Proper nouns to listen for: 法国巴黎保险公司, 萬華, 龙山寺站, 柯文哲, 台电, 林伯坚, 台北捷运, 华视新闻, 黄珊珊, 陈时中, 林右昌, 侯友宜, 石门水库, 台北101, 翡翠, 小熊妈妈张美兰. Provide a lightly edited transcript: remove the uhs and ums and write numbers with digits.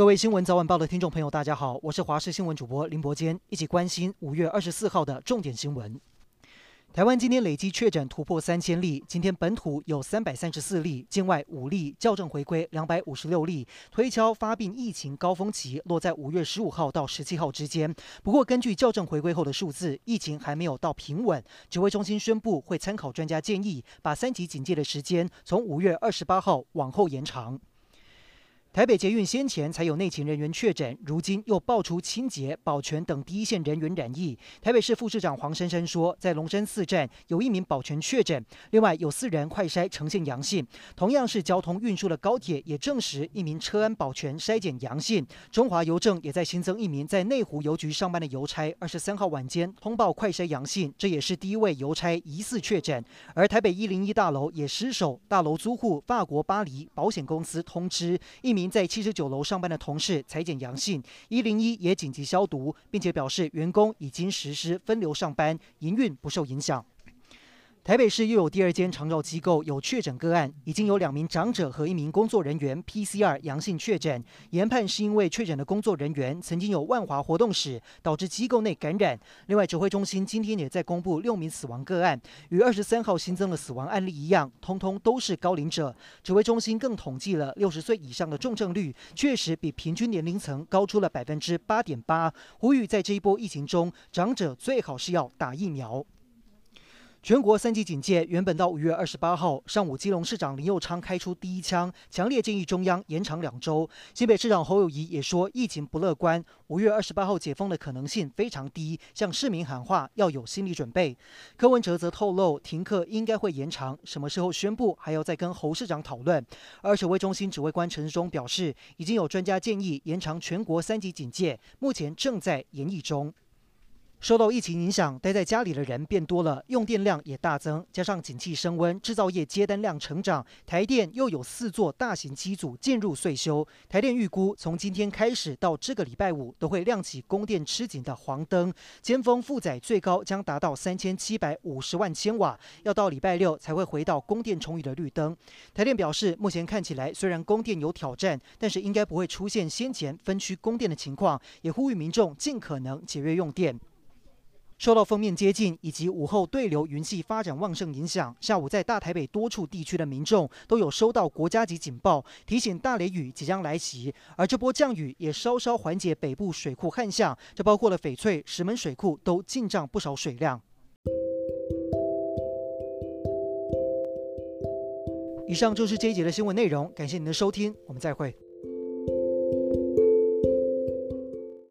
各位新闻早晚报的听众朋友，大家好，我是华视新闻主播林伯坚，一起关心5月24号的重点新闻。台湾今天累计确诊突破3000例，今天本土有334例，境外5例，校正回归256例，推敲发病疫情高峰期落在5月15号到17号之间。不过，根据校正回归后的数字，疫情还没有到平稳。指挥中心宣布会参考专家建议，把3级警戒的时间从5月28号往后延长。台北捷运先前才有内勤人员确诊，如今又爆出清洁、保全等第一线人员染疫。台北市副市长黄珊珊说，在龙山寺站有1名保全确诊，另外有4人快筛呈现阳性。同样是交通运输的高铁也证实1名车安保全筛检阳性。中华邮政也在新增1名在内湖邮局上班的邮差，23号晚间通报快筛阳性，这也是第1位邮差疑似确诊。而台北101大楼也失守，大楼租户法国巴黎保险公司通知1名在79楼上班的同事采检阳性，101也紧急消毒，并且表示员工已经实施分流上班，营运不受影响。台北市又有第2间长照机构有确诊个案，已经有2名长者和1名工作人员 PCR 阳性确诊，研判是因为确诊的工作人员曾经有万华活动史，导致机构内感染。另外，指挥中心今天也在公布6名死亡个案，与23号新增的死亡案例一样，通都是高龄者。指挥中心更统计了60岁以上的重症率，确实比平均年龄层高出了8.8%，呼吁在这一波疫情中，长者最好是要打疫苗。全国3级警戒原本到5月28号上午，基隆市长林右昌开出第1枪，强烈建议中央延长2周。新北市长侯友宜也说，疫情不乐观，5月28号解封的可能性非常低，向市民喊话要有心理准备。柯文哲则透露，停课应该会延长，什么时候宣布还要再跟侯市长讨论。而指挥中心指挥官陈时中表示，已经有专家建议延长全国3级警戒，目前正在研议中。受到疫情影响，待在家里的人变多了，用电量也大增，加上景气升温，制造业接单量成长。台电又有4座大型机组进入岁修，台电预估从今天开始到这个礼拜5都会亮起供电吃紧的黄灯，尖峰负载最高将达到3750万千瓦，要到礼拜6才会回到供电充裕的绿灯。台电表示，目前看起来虽然供电有挑战，但是应该不会出现先前分区供电的情况，也呼吁民众尽可能节约用电。受到锋面接近以及午后对流云系发展旺盛影响，下午在大台北多处地区的民众都有收到国家级警报，提醒大雷雨即将来袭。而这波降雨也稍稍缓解北部水库旱象，这包括了翡翠、石门水库都进账不少水量。以上就是这一节的新闻内容，感谢您的收听，我们再会。